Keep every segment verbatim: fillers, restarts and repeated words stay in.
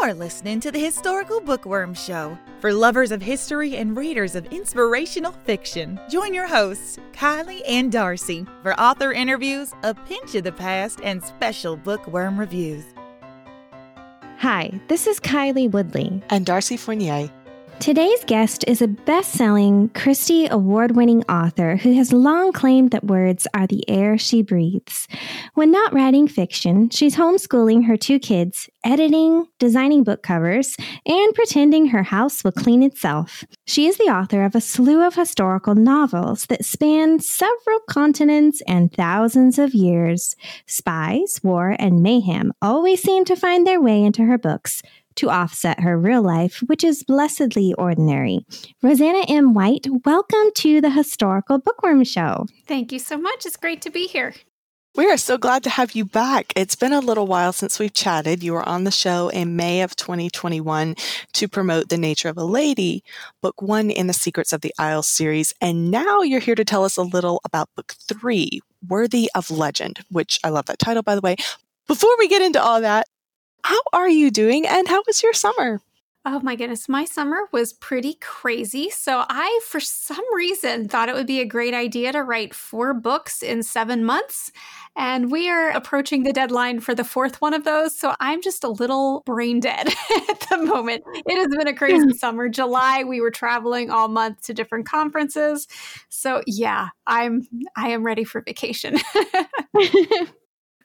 You're listening to the Historical Bookworm Show for lovers of history and readers of inspirational fiction. Join your hosts, Kylie and Darcy, for author interviews, a pinch of the past, and special bookworm reviews. Hi, this is Kylie Woodley. And Darcy Fournier. Today's guest is a best-selling Christie award-winning author who has long claimed that words are the air she breathes. When not writing fiction, she's homeschooling her two kids, editing, designing book covers, and pretending her house will clean itself. She is the author of a slew of historical novels that span several continents and thousands of years. Spies, war, and mayhem always seem to find their way into her books, to offset her real life, which is blessedly ordinary. Rosanna M. White, welcome to the Historical Bookworm Show. Thank you so much. It's great to be here. We are so glad to have you back. It's been a little while since we've chatted. You were on the show in May of twenty twenty-one to promote The Nature of a Lady, book one in the Secrets of the Isles series. And now you're here to tell us a little about book three, Worthy of Legend, which I love that title, by the way. Before we get into all that, how are you doing and how was your summer? Oh my goodness, my summer was pretty crazy. So I, for some reason, thought it would be a great idea to write four books in seven months. And we are approaching the deadline for the fourth one of those. So I'm just a little brain dead at the moment. It has been a crazy summer. July, we were traveling all month to different conferences. So yeah, I'm I am ready for vacation.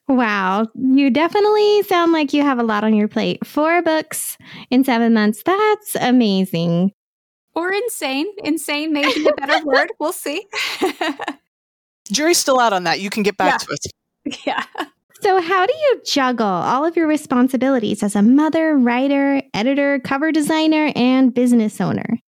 Wow, you definitely sound like you have a lot on your plate. Four books in seven months. That's amazing. Or insane. Insane may be a better word. We'll see. Jury's still out on that. You can get back yeah. to us. Yeah. So how do you juggle all of your responsibilities as a mother, writer, editor, cover designer, and business owner?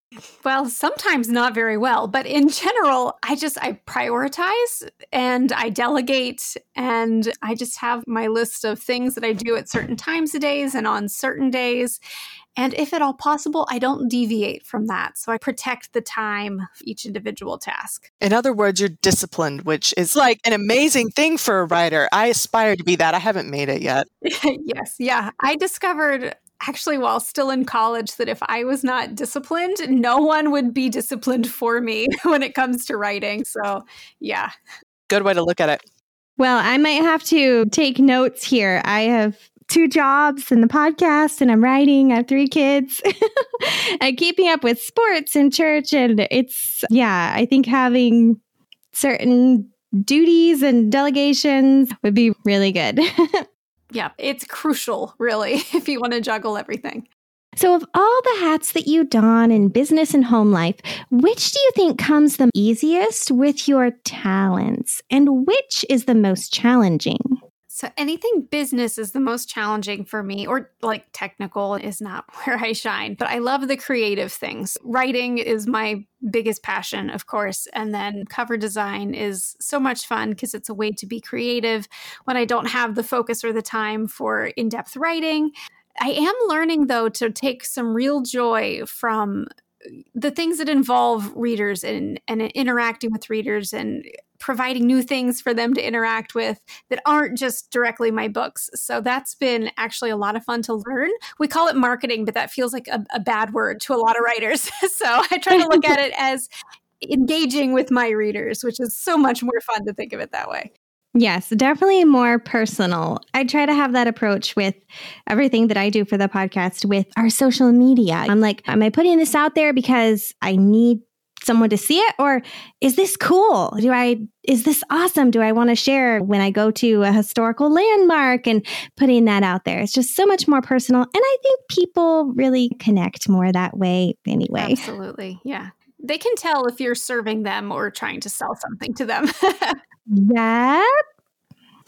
Well, sometimes not very well, but in general, I just, I prioritize and I delegate, and I just have my list of things that I do at certain times of days and on certain days. And if at all possible, I don't deviate from that. So I protect the time of each individual task. In other words, you're disciplined, which is like an amazing thing for a writer. I aspire to be that. I haven't made it yet. Yes. Yeah. I discovered actually, while still in college, that if I was not disciplined, no one would be disciplined for me when it comes to writing. So, yeah. Good way to look at it. Well, I might have to take notes here. I have two jobs and the podcast, and I'm writing. I have three kids. And keeping up with sports and church. And it's, yeah, I think having certain duties and delegations would be really good. Yeah, it's crucial, really, if you want to juggle everything. So of all the hats that you don in business and home life, which do you think comes the easiest with your talents? And which is the most challenging? So anything business is the most challenging for me, or like technical is not where I shine, but I love the creative things. Writing is my biggest passion, of course. And then cover design is so much fun because it's a way to be creative when I don't have the focus or the time for in-depth writing. I am learning, though, to take some real joy from the things that involve readers and, and interacting with readers and providing new things for them to interact with that aren't just directly my books. So that's been actually a lot of fun to learn. We call it marketing, but that feels like a, a bad word to a lot of writers. So I try to look at it as engaging with my readers, which is so much more fun to think of it that way. Yes, definitely more personal. I try to have that approach with everything that I do for the podcast with our social media. I'm like, am I putting this out there because I need someone to see it? Or is this cool? Do I, is this awesome? Do I want to share when I go to a historical landmark and putting that out there? It's just so much more personal. And I think people really connect more that way anyway. Absolutely. Yeah. They can tell if you're serving them or trying to sell something to them. Yep.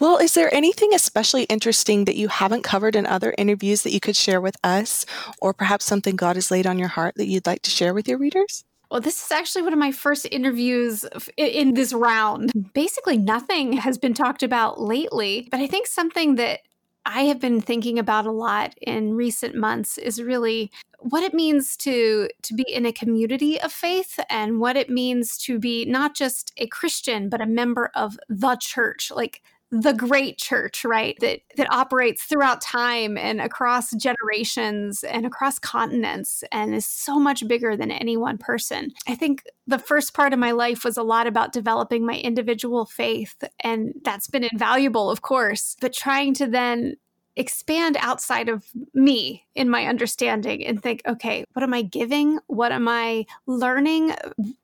Well, is there anything especially interesting that you haven't covered in other interviews that you could share with us, or perhaps something God has laid on your heart that you'd like to share with your readers? Well, this is actually one of my first interviews in this round. Basically, nothing has been talked about lately, but I think something that I have been thinking about a lot in recent months is really what it means to, to be in a community of faith, and what it means to be not just a Christian, but a member of the church, like the great church, right, that that operates throughout time and across generations and across continents and is so much bigger than any one person. I think the first part of my life was a lot about developing my individual faith, and that's been invaluable, of course, but trying to then expand outside of me in my understanding and think, okay, what am I giving? What am I learning?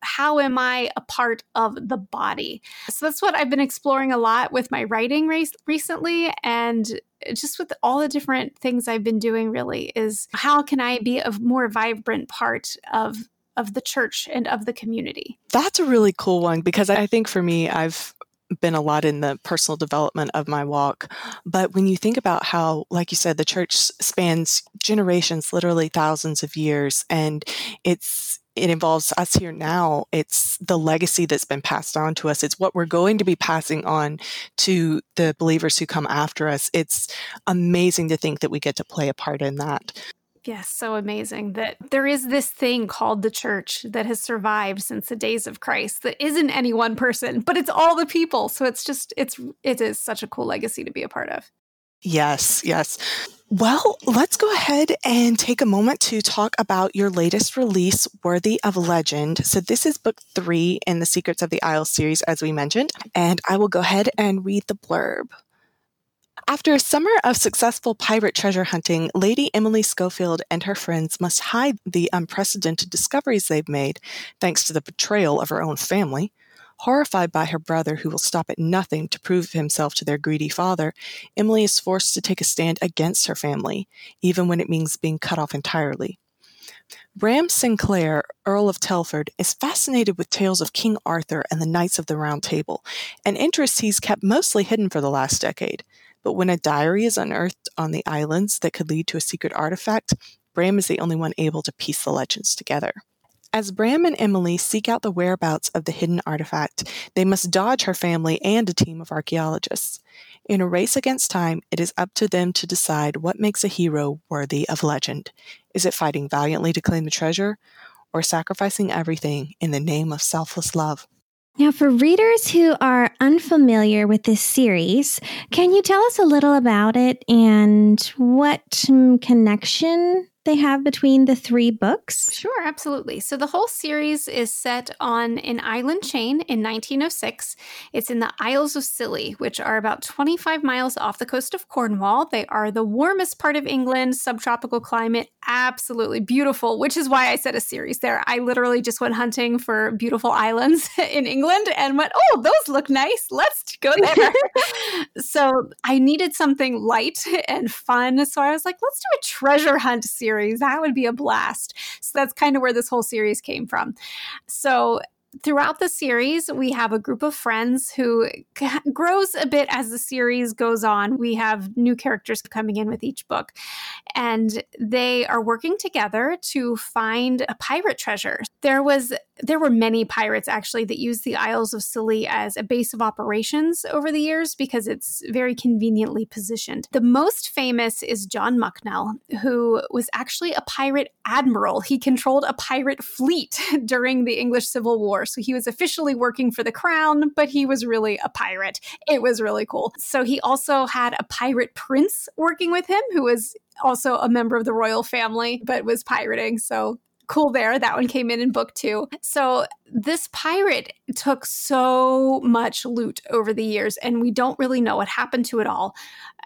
How am I a part of the body? So that's what I've been exploring a lot with my writing re- recently. And just with all the different things I've been doing really is how can I be a more vibrant part of of the church and of the community? That's a really cool one, because I think for me, I've been a lot in the personal development of my walk. But when you think about how, like you said, the church spans generations, literally thousands of years, and it's it involves us here now. It's the legacy that's been passed on to us. It's what we're going to be passing on to the believers who come after us. It's amazing to think that we get to play a part in that. Yes, so amazing that there is this thing called the church that has survived since the days of Christ that isn't any one person, but it's all the people. So it's just, it's, it is such a cool legacy to be a part of. Yes, yes. Well, let's go ahead and take a moment to talk about your latest release, Worthy of Legend. So this is book three in the Secrets of the Isles series, as we mentioned, and I will go ahead and read the blurb. After a summer of successful pirate treasure hunting, Lady Emily Schofield and her friends must hide the unprecedented discoveries they've made, thanks to the betrayal of her own family. Horrified by her brother, who will stop at nothing to prove himself to their greedy father, Emily is forced to take a stand against her family, even when it means being cut off entirely. Ram Sinclair, Earl of Telford, is fascinated with tales of King Arthur and the Knights of the Round Table, an interest he's kept mostly hidden for the last decade. But when a diary is unearthed on the islands that could lead to a secret artifact, Bram is the only one able to piece the legends together. As Bram and Emily seek out the whereabouts of the hidden artifact, they must dodge her family and a team of archaeologists. In a race against time, it is up to them to decide what makes a hero worthy of legend. Is it fighting valiantly to claim the treasure, or sacrificing everything in the name of selfless love? Now, for readers who are unfamiliar with this series, can you tell us a little about it and what connection they have between the three books? Sure, absolutely. So the whole series is set on an island chain in nineteen oh six. It's in the Isles of Scilly, which are about twenty-five miles off the coast of Cornwall. They are the warmest part of England, subtropical climate, absolutely beautiful, which is why I said a series there. I literally just went hunting for beautiful islands in England and went, oh, those look nice. Let's go there. So I needed something light and fun. So I was like, let's do a treasure hunt series. That would be a blast. So that's kind of where this whole series came from. So throughout the series, we have a group of friends who c- grows a bit as the series goes on. We have new characters coming in with each book, and they are working together to find a pirate treasure. There was there were many pirates, actually, that used the Isles of Scilly as a base of operations over the years because it's very conveniently positioned. The most famous is John Mucknell, who was actually a pirate admiral. He controlled a pirate fleet during the English Civil War. So he was officially working for the crown, but he was really a pirate. It was really cool. So he also had a pirate prince working with him, who was also a member of the royal family, but was pirating. So cool there. That one came in in book two. So this pirate took so much loot over the years, and we don't really know what happened to it all.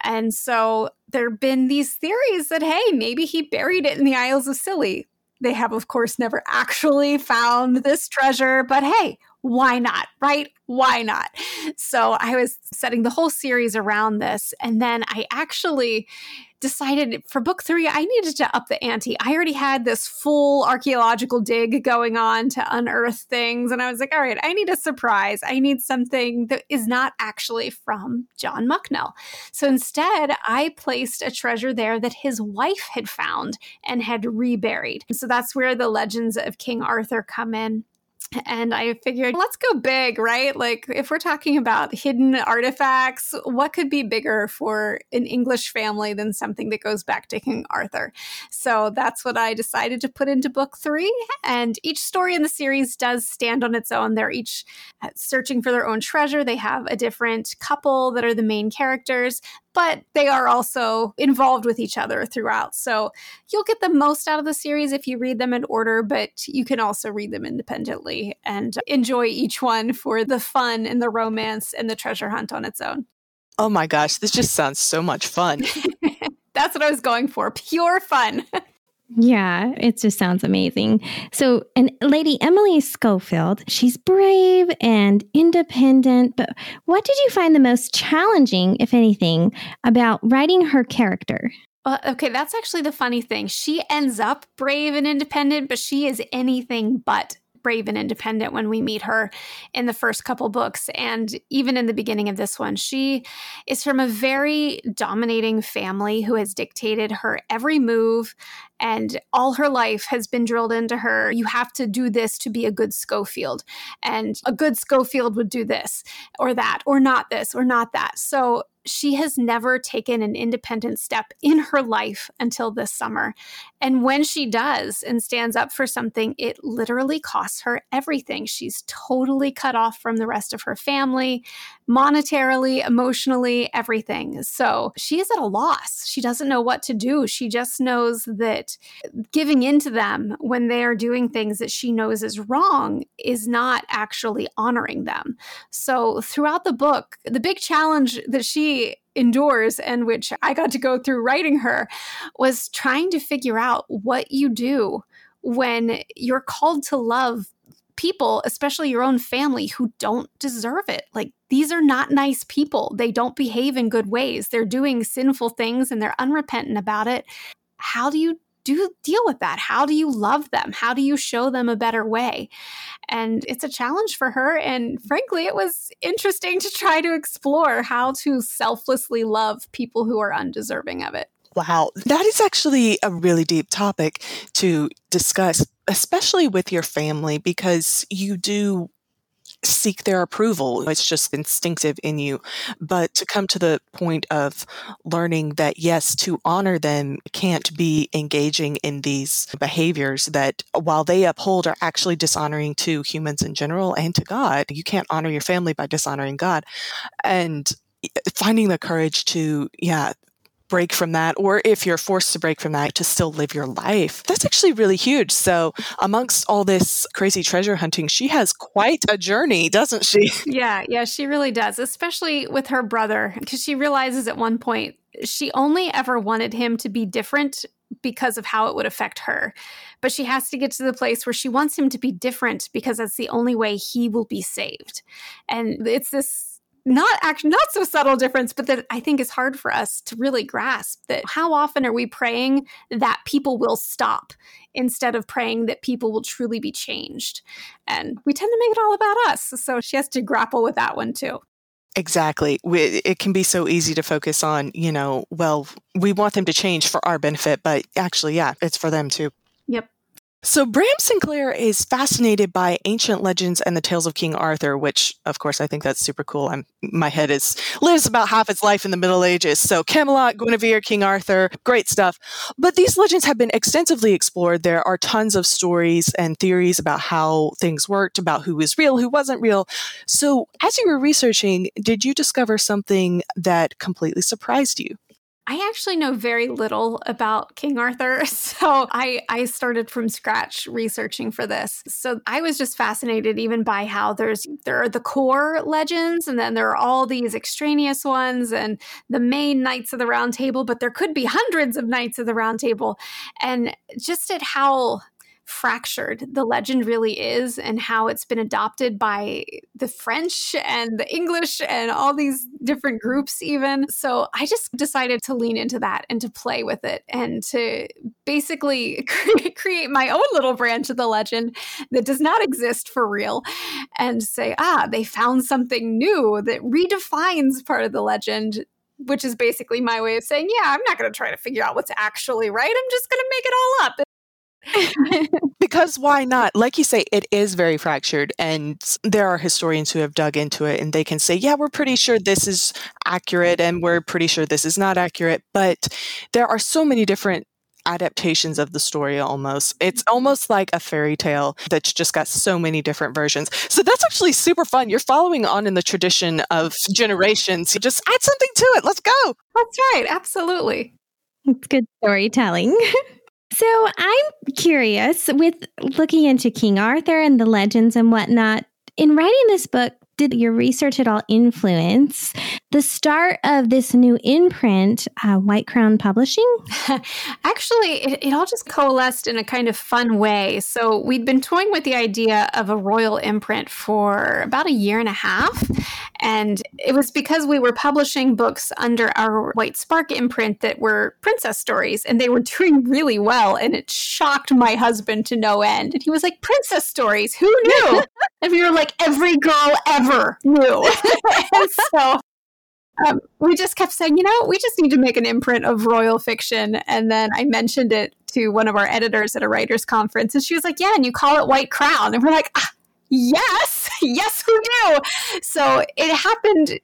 And so there have been these theories that, hey, maybe he buried it in the Isles of Scilly. They have, of course, never actually found this treasure, but hey, why not, right? Why not? So I was setting the whole series around this, and then I actually decided for book three, I needed to up the ante. I already had this full archaeological dig going on to unearth things, and I was like, all right, I need a surprise. I need something that is not actually from John Mucknell. So instead, I placed a treasure there that his wife had found and had reburied. So that's where the legends of King Arthur come in. And I figured, let's go big, right? Like, if we're talking about hidden artifacts, what could be bigger for an English family than something that goes back to King Arthur? So that's what I decided to put into book three. And each story in the series does stand on its own. They're each searching for their own treasure. They have a different couple that are the main characters, but they are also involved with each other throughout. So you'll get the most out of the series if you read them in order, but you can also read them independently and enjoy each one for the fun and the romance and the treasure hunt on its own. Oh my gosh, this just sounds so much fun. That's what I was going for, pure fun. Yeah, it just sounds amazing. So, and Lady Emily Schofield, she's brave and independent, but what did you find the most challenging, if anything, about writing her character? Well, okay, that's actually the funny thing. She ends up brave and independent, but she is anything but brave and independent when we meet her in the first couple books. And even in the beginning of this one, she is from a very dominating family who has dictated her every move, and all her life has been drilled into her. You have to do this to be a good Schofield, and a good Schofield would do this or that or not this or not that. So she has never taken an independent step in her life until this summer. And when she does and stands up for something, it literally costs her everything. She's totally cut off from the rest of her family, monetarily, emotionally, everything. So she is at a loss. She doesn't know what to do. She just knows that giving in to them when they are doing things that she knows is wrong is not actually honoring them. So throughout the book, the big challenge that she endures, and which I got to go through writing her, was trying to figure out what you do when you're called to love people, especially your own family, who don't deserve it. Like, these are not nice people. They don't behave in good ways. They're doing sinful things and they're unrepentant about it. How do you do deal with that? How do you love them? How do you show them a better way? And it's a challenge for her. And frankly, it was interesting to try to explore how to selflessly love people who are undeserving of it. Wow. That is actually a really deep topic to discuss, especially with your family, because you do seek their approval. It's just instinctive in you. But to come to the point of learning that, yes, to honor them can't be engaging in these behaviors that, while they uphold, are actually dishonoring to humans in general and to God. You can't honor your family by dishonoring God. And finding the courage to, yeah, break from that, or if you're forced to break from that, to still live your life. That's actually really huge. So amongst all this crazy treasure hunting, she has quite a journey, doesn't she? Yeah, yeah, she really does, especially with her brother, because she realizes at one point she only ever wanted him to be different because of how it would affect her. But she has to get to the place where she wants him to be different because that's the only way he will be saved. And it's this Not act, not so subtle difference, but that I think is hard for us to really grasp. That how often are we praying that people will stop instead of praying that people will truly be changed? And we tend to make it all about us. So she has to grapple with that one too. Exactly. We, it can be so easy to focus on, you know, well, we want them to change for our benefit, but actually, yeah, it's for them too. Yep. So Bram Sinclair is fascinated by ancient legends and the tales of King Arthur, which, of course, I think that's super cool. I'm, my head is lives about half its life in the Middle Ages. So Camelot, Guinevere, King Arthur, great stuff. But these legends have been extensively explored. There are tons of stories and theories about how things worked, about who was real, who wasn't real. So as you were researching, did you discover something that completely surprised you? I actually know very little about King Arthur, so I, I started from scratch researching for this. So I was just fascinated even by how there's there are the core legends, and then there are all these extraneous ones and the main Knights of the Round Table, but there could be hundreds of Knights of the Round Table. And just at how fractured the legend really is and how it's been adopted by the French and the English and all these different groups even. So I just decided to lean into that and to play with it and to basically cre- create my own little branch of the legend that does not exist for real and say, ah, they found something new that redefines part of the legend, which is basically my way of saying, yeah, I'm not going to try to figure out what's actually right. I'm just going to make it all up. Because why not? Like you say, it is very fractured, and there are historians who have dug into it and they can say, yeah, we're pretty sure this is accurate and we're pretty sure this is not accurate. But there are so many different adaptations of the story almost. It's almost like a fairy tale that's just got so many different versions. So that's actually super fun. You're following on in the tradition of generations. You just add something to it. Let's go. That's right. Absolutely. It's good storytelling. So I'm curious, with looking into King Arthur and the legends and whatnot, in writing this book, did your research at all influence the start of this new imprint, uh, White Crown Publishing? Actually, it, it all just coalesced in a kind of fun way. So we'd been toying with the idea of a royal imprint for about a year and a half. And it was because we were publishing books under our White Spark imprint that were princess stories, and they were doing really well. And it shocked my husband to no end. And he was like, princess stories, who knew? And we were like, every girl ever knew. And so um, we just kept saying, you know, we just need to make an imprint of royal fiction. And then I mentioned it to one of our editors at a writer's conference, and she was like, yeah, and you call it White Crown. And we're like, ah, yes, yes, who knew? So it happened.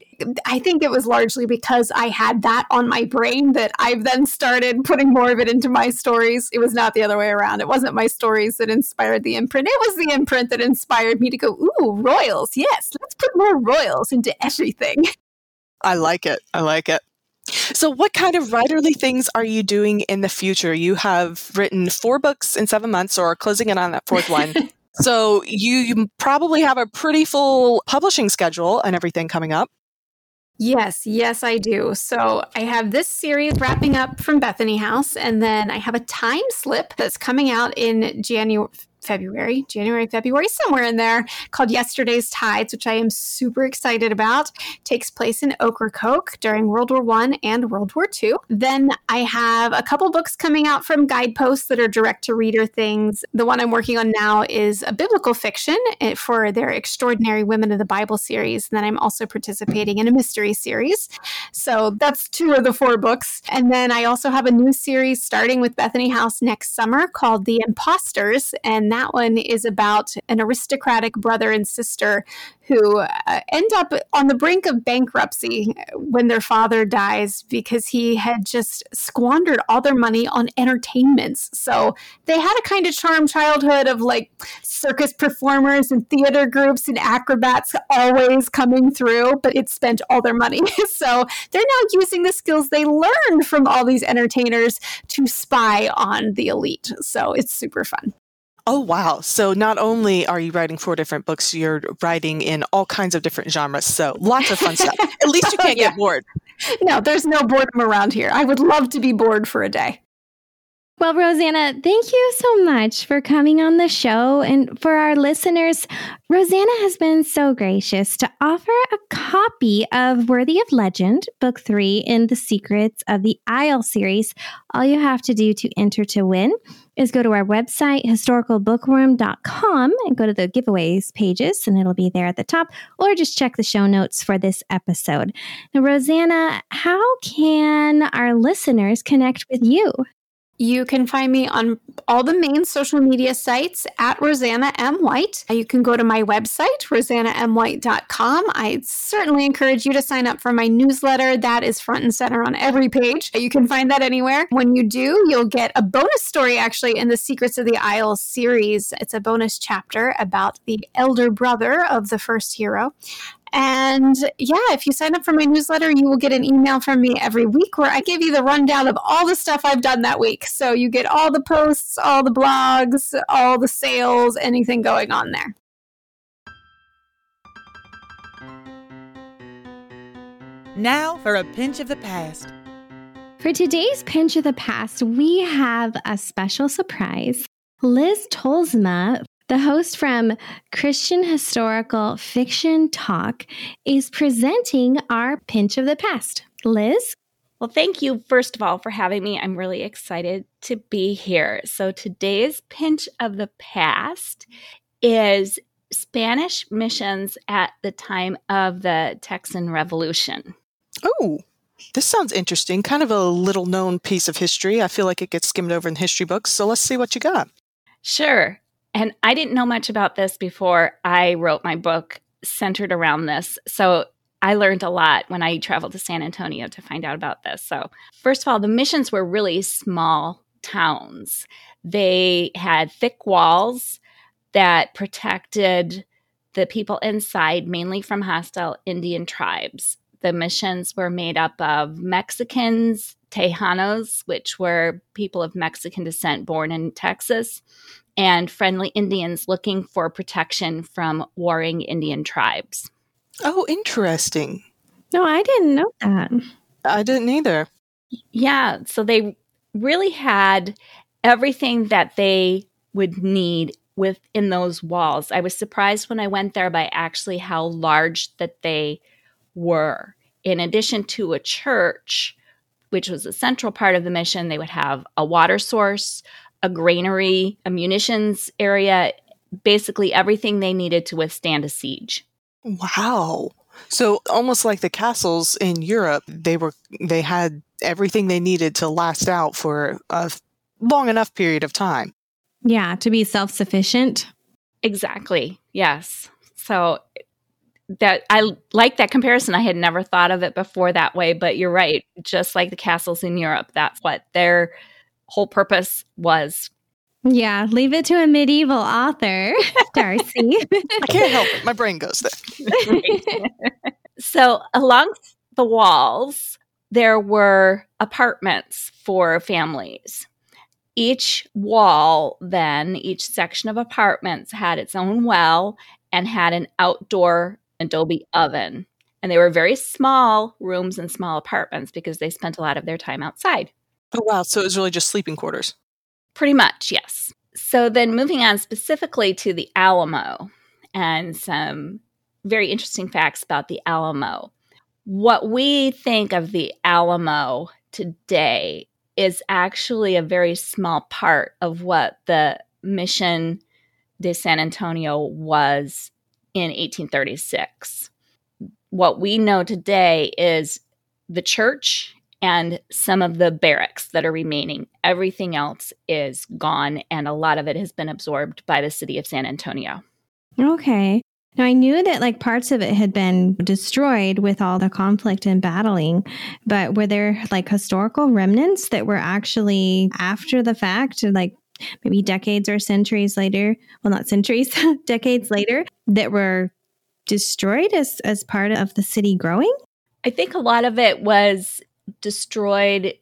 I think it was largely because I had that on my brain that I've then started putting more of it into my stories. It was not the other way around. It wasn't my stories that inspired the imprint. It was the imprint that inspired me to go, ooh, royals. Yes, let's put more royals into everything. I like it. I like it. So what kind of writerly things are you doing in the future? You have written four books in seven months or are closing in on that fourth one. So you, you probably have a pretty full publishing schedule and everything coming up. Yes, yes, I do. So I have this series wrapping up from Bethany House, and then I have a time slip that's coming out in January, February, January, February, somewhere in there, called Yesterday's Tides, which I am super excited about. It takes place in Ocracoke during World War One and World War Two. Then I have a couple books coming out from Guideposts that are direct-to-reader things. The one I'm working on now is a biblical fiction for their Extraordinary Women of the Bible series. And then I'm also participating in a mystery series. So that's two of the four books. And then I also have a new series starting with Bethany House next summer called The Imposters, and that one is about an aristocratic brother and sister who uh, end up on the brink of bankruptcy when their father dies because he had just squandered all their money on entertainments. So they had a kind of charmed childhood of like circus performers and theater groups and acrobats always coming through, but it spent all their money. So they're now using the skills they learned from all these entertainers to spy on the elite. So it's super fun. Oh, wow. So not only are you writing four different books, you're writing in all kinds of different genres. So lots of fun stuff. At least you can't oh, yeah. get bored. No, there's no boredom around here. I would love to be bored for a day. Well, Rosanna, thank you so much for coming on the show. And for our listeners, Rosanna has been so gracious to offer a copy of Worthy of Legend, Book three in the Secrets of the Isles series. All you have to do to enter to win is go to our website, historical bookworm dot com, and go to the giveaways pages, and it'll be there at the top, or just check the show notes for this episode. Now, Rosanna, how can our listeners connect with you? You can find me on all the main social media sites at Rosanna M. White. You can go to my website, rosanna m white dot com. I certainly encourage you to sign up for my newsletter. That is front and center on every page. You can find that anywhere. When you do, you'll get a bonus story actually in the Secrets of the Isles series. It's a bonus chapter about the elder brother of the first hero. And yeah, if you sign up for my newsletter, you will get an email from me every week where I give you the rundown of all the stuff I've done that week. So you get all the posts, all the blogs, all the sales, anything going on there. Now for a pinch of the past. For today's pinch of the past, we have a special surprise. Liz Tolzma, the host from Christian Historical Fiction Talk, is presenting our Pinch of the Past. Liz? Well, thank you, first of all, for having me. I'm really excited to be here. So today's Pinch of the Past is Spanish missions at the time of the Texan Revolution. Oh, this sounds interesting. Kind of a little known piece of history. I feel like it gets skimmed over in history books. So let's see what you got. Sure. And I didn't know much about this before I wrote my book centered around this. So I learned a lot when I traveled to San Antonio to find out about this. So first of all, the missions were really small towns. They had thick walls that protected the people inside, mainly from hostile Indian tribes. The missions were made up of Mexicans, Tejanos, which were people of Mexican descent born in Texas, and friendly Indians looking for protection from warring Indian tribes. Oh, interesting. No, I didn't know that. I didn't either. Yeah, so they really had everything that they would need within those walls. I was surprised when I went there by actually how large that they were. In addition to a church, which was a central part of the mission, they would have a water source, a granary, a munitions area, basically everything they needed to withstand a siege. Wow. So almost like the castles in Europe, they were they had everything they needed to last out for a long enough period of time. Yeah, to be self-sufficient. Exactly. Yes. So that I like that comparison. I had never thought of it before that way, but you're right. Just like the castles in Europe, that's what their whole purpose was. Yeah, leave it to a medieval author, Darcy. I can't help it. My brain goes there. So along the walls, there were apartments for families. Each wall then, each section of apartments had its own well and had an outdoor adobe oven. And they were very small rooms and small apartments because they spent a lot of their time outside. Oh, wow. So it was really just sleeping quarters. Pretty much, yes. So then moving on specifically to the Alamo and some very interesting facts about the Alamo. What we think of the Alamo today is actually a very small part of what the Mission de San Antonio was in eighteen thirty-six. What we know today is the church and some of the barracks that are remaining. Everything else is gone, and a lot of it has been absorbed by the city of San Antonio. Okay. Now, I knew that like parts of it had been destroyed with all the conflict and battling, but were there like historical remnants that were actually after the fact, like maybe decades or centuries later, well, not centuries, decades later, that were destroyed as, as part of the city growing? I think a lot of it was destroyed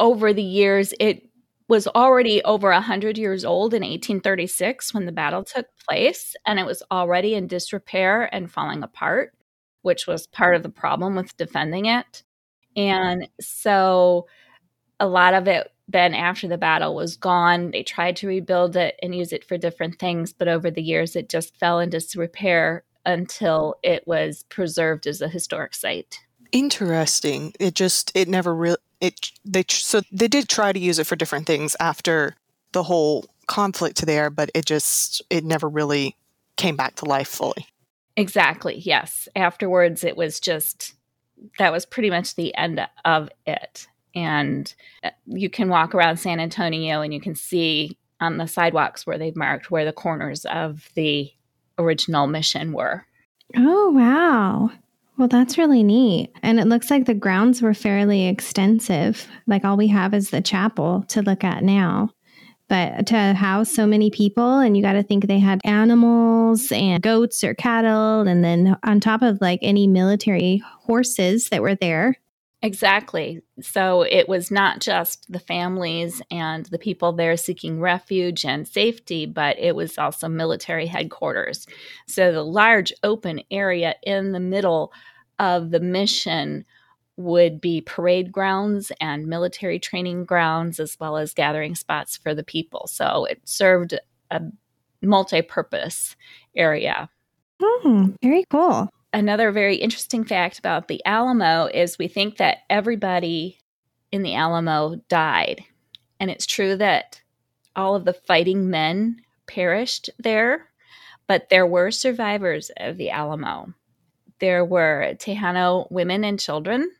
over the years. It was already over one hundred years old in eighteen thirty-six when the battle took place, and it was already in disrepair and falling apart, which was part of the problem with defending it. And so a lot of it then after the battle was gone. They tried to rebuild it and use it for different things, but over the years it just fell into disrepair until it was preserved as a historic site. Interesting. It just, it never really, it, they, so they did try to use it for different things after the whole conflict there, but it just, it never really came back to life fully. Exactly. Yes. Afterwards, it was just, that was pretty much the end of it. And you can walk around San Antonio and you can see on the sidewalks where they've marked where the corners of the original mission were. Oh, wow. Well, that's really neat. And it looks like the grounds were fairly extensive. Like all we have is the chapel to look at now. But to house so many people, and you got to think they had animals and goats or cattle, and then on top of like any military horses that were there. Exactly. So it was not just the families and the people there seeking refuge and safety, but it was also military headquarters. So the large open area in the middle of the mission would be parade grounds and military training grounds, as well as gathering spots for the people. So it served a multi-purpose area. Mm, very cool. Another very interesting fact about the Alamo is we think that everybody in the Alamo died. And it's true that all of the fighting men perished there, but there were survivors of the Alamo. There were Tejano women and children,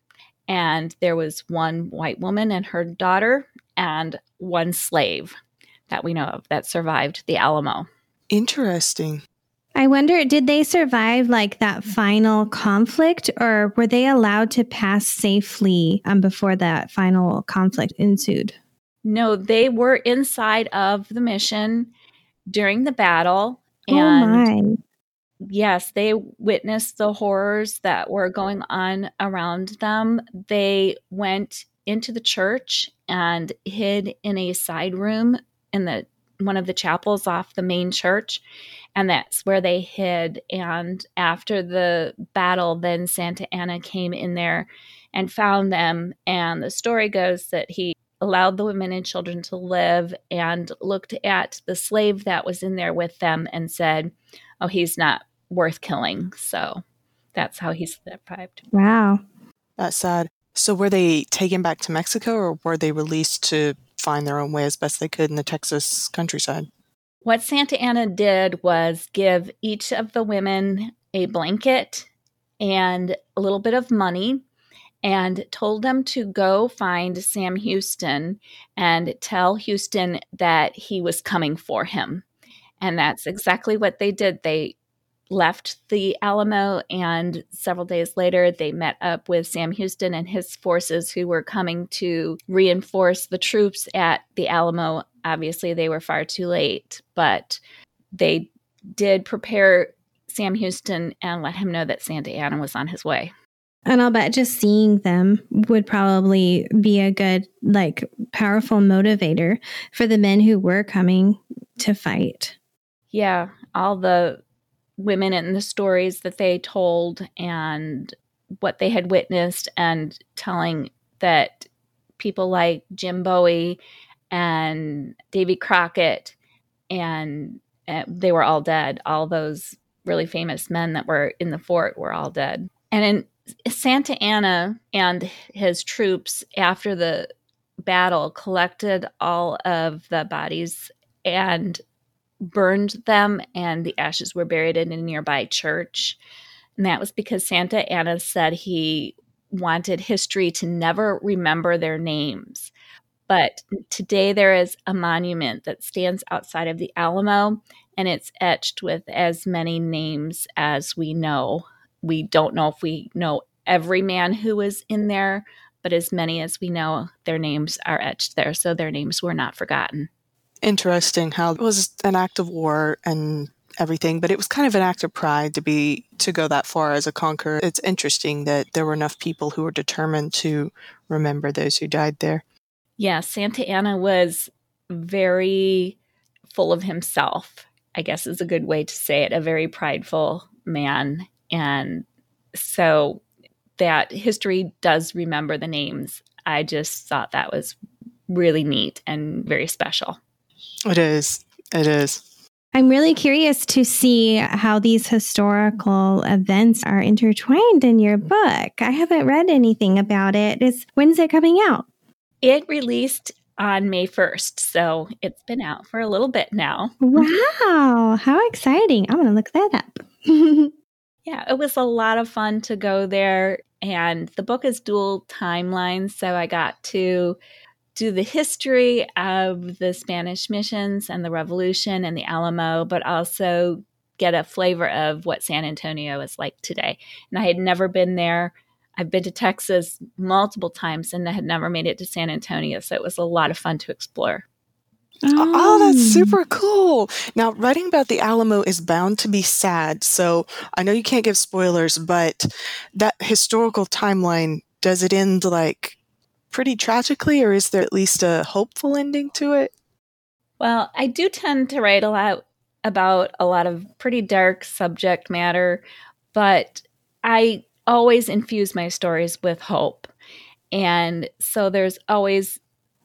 and there was one white woman and her daughter, and one slave. that we know of that survived the Alamo. Interesting. I wonder, did they survive like that final conflict, or were they allowed to pass safely um, before that final conflict ensued? No, they were inside of the mission during the battle. And oh my. Yes, they witnessed the horrors that were going on around them. They went into the church and hid in a side room in the one of the chapels off the main church, and that's where they hid. And after the battle, then Santa Anna came in there and found them. And the story goes that he allowed the women and children to live and looked at the slave that was in there with them and said, oh, he's not worth killing. So that's how he survived. Wow. That's sad. So were they taken back to Mexico, or were they released to find their own way as best they could in the Texas countryside? What Santa Anna did was give each of the women a blanket and a little bit of money, and told them to go find Sam Houston and tell Houston that he was coming for him. And that's exactly what they did. They left the Alamo, and several days later, they met up with Sam Houston and his forces who were coming to reinforce the troops at the Alamo. Obviously, they were far too late, but they did prepare Sam Houston and let him know that Santa Anna was on his way. And I'll bet just seeing them would probably be a good, like, powerful motivator for the men who were coming to fight. Yeah, all the women and the stories that they told and what they had witnessed, and telling that people like Jim Bowie and Davy Crockett, and uh, they were all dead. All those really famous men that were in the fort were all dead. And in Santa Anna and his troops, after the battle, collected all of the bodies and burned them, and the ashes were buried in a nearby church. And that was because Santa Anna said he wanted history to never remember their names. But today there is a monument that stands outside of the Alamo, and it's etched with as many names as we know. We don't know if we know every man who was in there, but as many as we know, their names are etched there. So their names were not forgotten. Interesting how it was an act of war and everything, but it was kind of an act of pride to be to go that far as a conqueror. It's interesting that there were enough people who were determined to remember those who died there. Yeah, Santa Anna was very full of himself, I guess is a good way to say it, a very prideful man. And so that history does remember the names. I just thought that was really neat and very special. It is. It is. I'm really curious to see how these historical events are intertwined in your book. I haven't read anything about it. It's, when's it coming out? It released on May first, so it's been out for a little bit now. Wow, how exciting. I'm going to look that up. Yeah, it was a lot of fun to go there, and the book is dual timelines, so I got to do the history of the Spanish missions and the Revolution and the Alamo, but also get a flavor of what San Antonio is like today. And I had never been there. I've been to Texas multiple times, and I had never made it to San Antonio, so it was a lot of fun to explore. Oh. oh, that's super cool. Now, writing about the Alamo is bound to be sad, so I know you can't give spoilers, but that historical timeline, does it end like pretty tragically, or is there at least a hopeful ending to it? Well, I do tend to write a lot about a lot of pretty dark subject matter, but I always infuse my stories with hope. And so there's always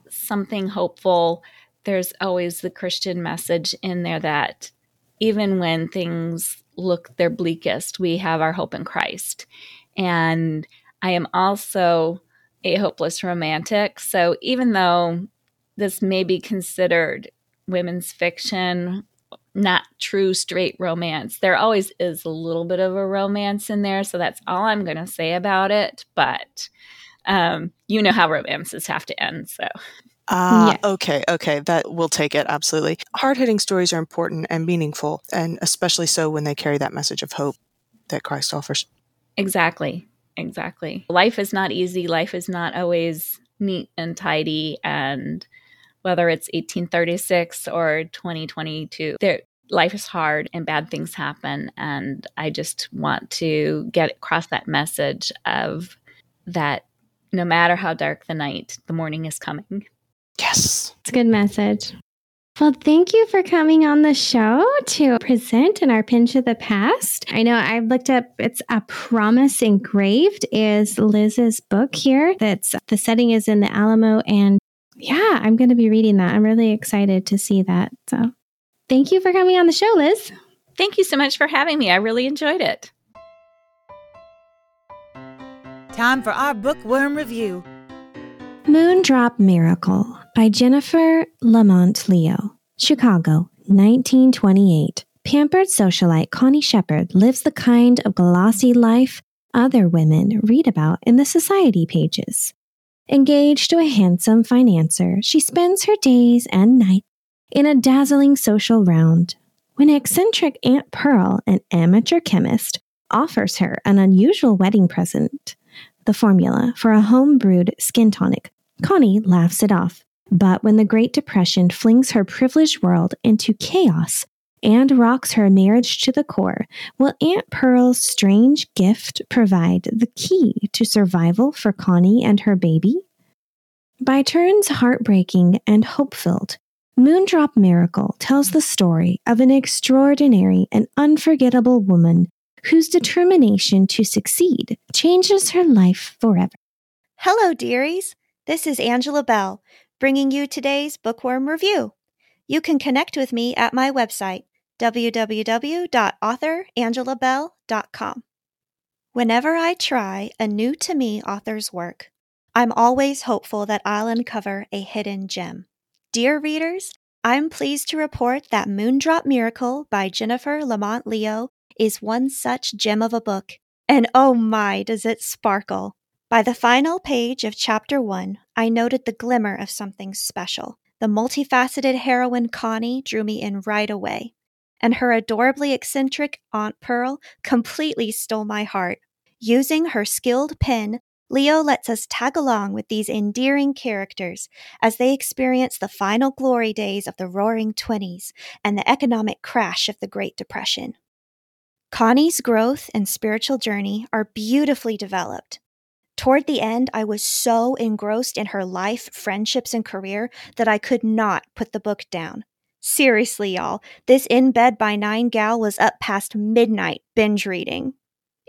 something hopeful. There's always the Christian message in there that even when things look their bleakest, we have our hope in Christ. And I am also a hopeless romantic. So even though this may be considered women's fiction, not true straight romance, there always is a little bit of a romance in there. So that's all I'm going to say about it. But um, you know how romances have to end. So Ah, yeah. okay, okay. That we'll take it, absolutely. Hard-hitting stories are important and meaningful, and especially so when they carry that message of hope that Christ offers. Exactly, exactly. Life is not easy. Life is not always neat and tidy, and whether it's eighteen thirty-six or twenty twenty-two, there life is hard and bad things happen, and I just want to get across that message of that no matter how dark the night, the morning is coming. Yes. It's a good message. Well, thank you for coming on the show to present in our Pinch of the Past. I know I've looked up, it's A Promise Engraved is Liz's book here. That's the setting is in the Alamo. And yeah, I'm going to be reading that. I'm really excited to see that. So thank you for coming on the show, Liz. Thank you so much for having me. I really enjoyed it. Time for our bookworm review. Moondrop Miracle by Jennifer Lamont Leo, Chicago, nineteen twenty-eight. Pampered socialite Connie Shepherd lives the kind of glossy life other women read about in the society pages. Engaged to a handsome financier, she spends her days and nights in a dazzling social round. When eccentric Aunt Pearl, an amateur chemist, offers her an unusual wedding present, the formula for a home-brewed skin tonic, Connie laughs it off. But when the Great Depression flings her privileged world into chaos and rocks her marriage to the core, will Aunt Pearl's strange gift provide the key to survival for Connie and her baby? By turns heartbreaking and hope-filled, Moondrop Miracle tells the story of an extraordinary and unforgettable woman whose determination to succeed changes her life forever. Hello, dearies. This is Angela Bell, bringing you today's Bookworm Review. You can connect with me at my website, w w w dot author angela bell dot com. Whenever I try a new-to-me author's work, I'm always hopeful that I'll uncover a hidden gem. Dear readers, I'm pleased to report that Moondrop Miracle by Jennifer Lamont Leo is one such gem of a book, and oh my, does it sparkle. By the final page of chapter one, I noted the glimmer of something special. The multifaceted heroine Connie drew me in right away, and her adorably eccentric Aunt Pearl completely stole my heart. Using her skilled pen, Leo lets us tag along with these endearing characters as they experience the final glory days of the Roaring Twenties and the economic crash of the Great Depression. Connie's growth and spiritual journey are beautifully developed. Toward the end, I was so engrossed in her life, friendships, and career that I could not put the book down. Seriously, y'all, this In Bed by Nine gal was up past midnight binge reading.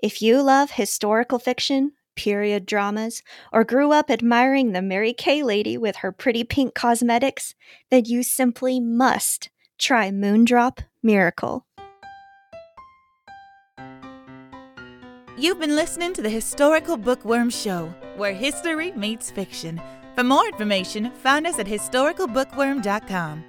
If you love historical fiction, period dramas, or grew up admiring the Mary Kay lady with her pretty pink cosmetics, then you simply must try Moondrop Miracle. You've been listening to the Historical Bookworm Show, where history meets fiction. For more information, find us at historical bookworm dot com.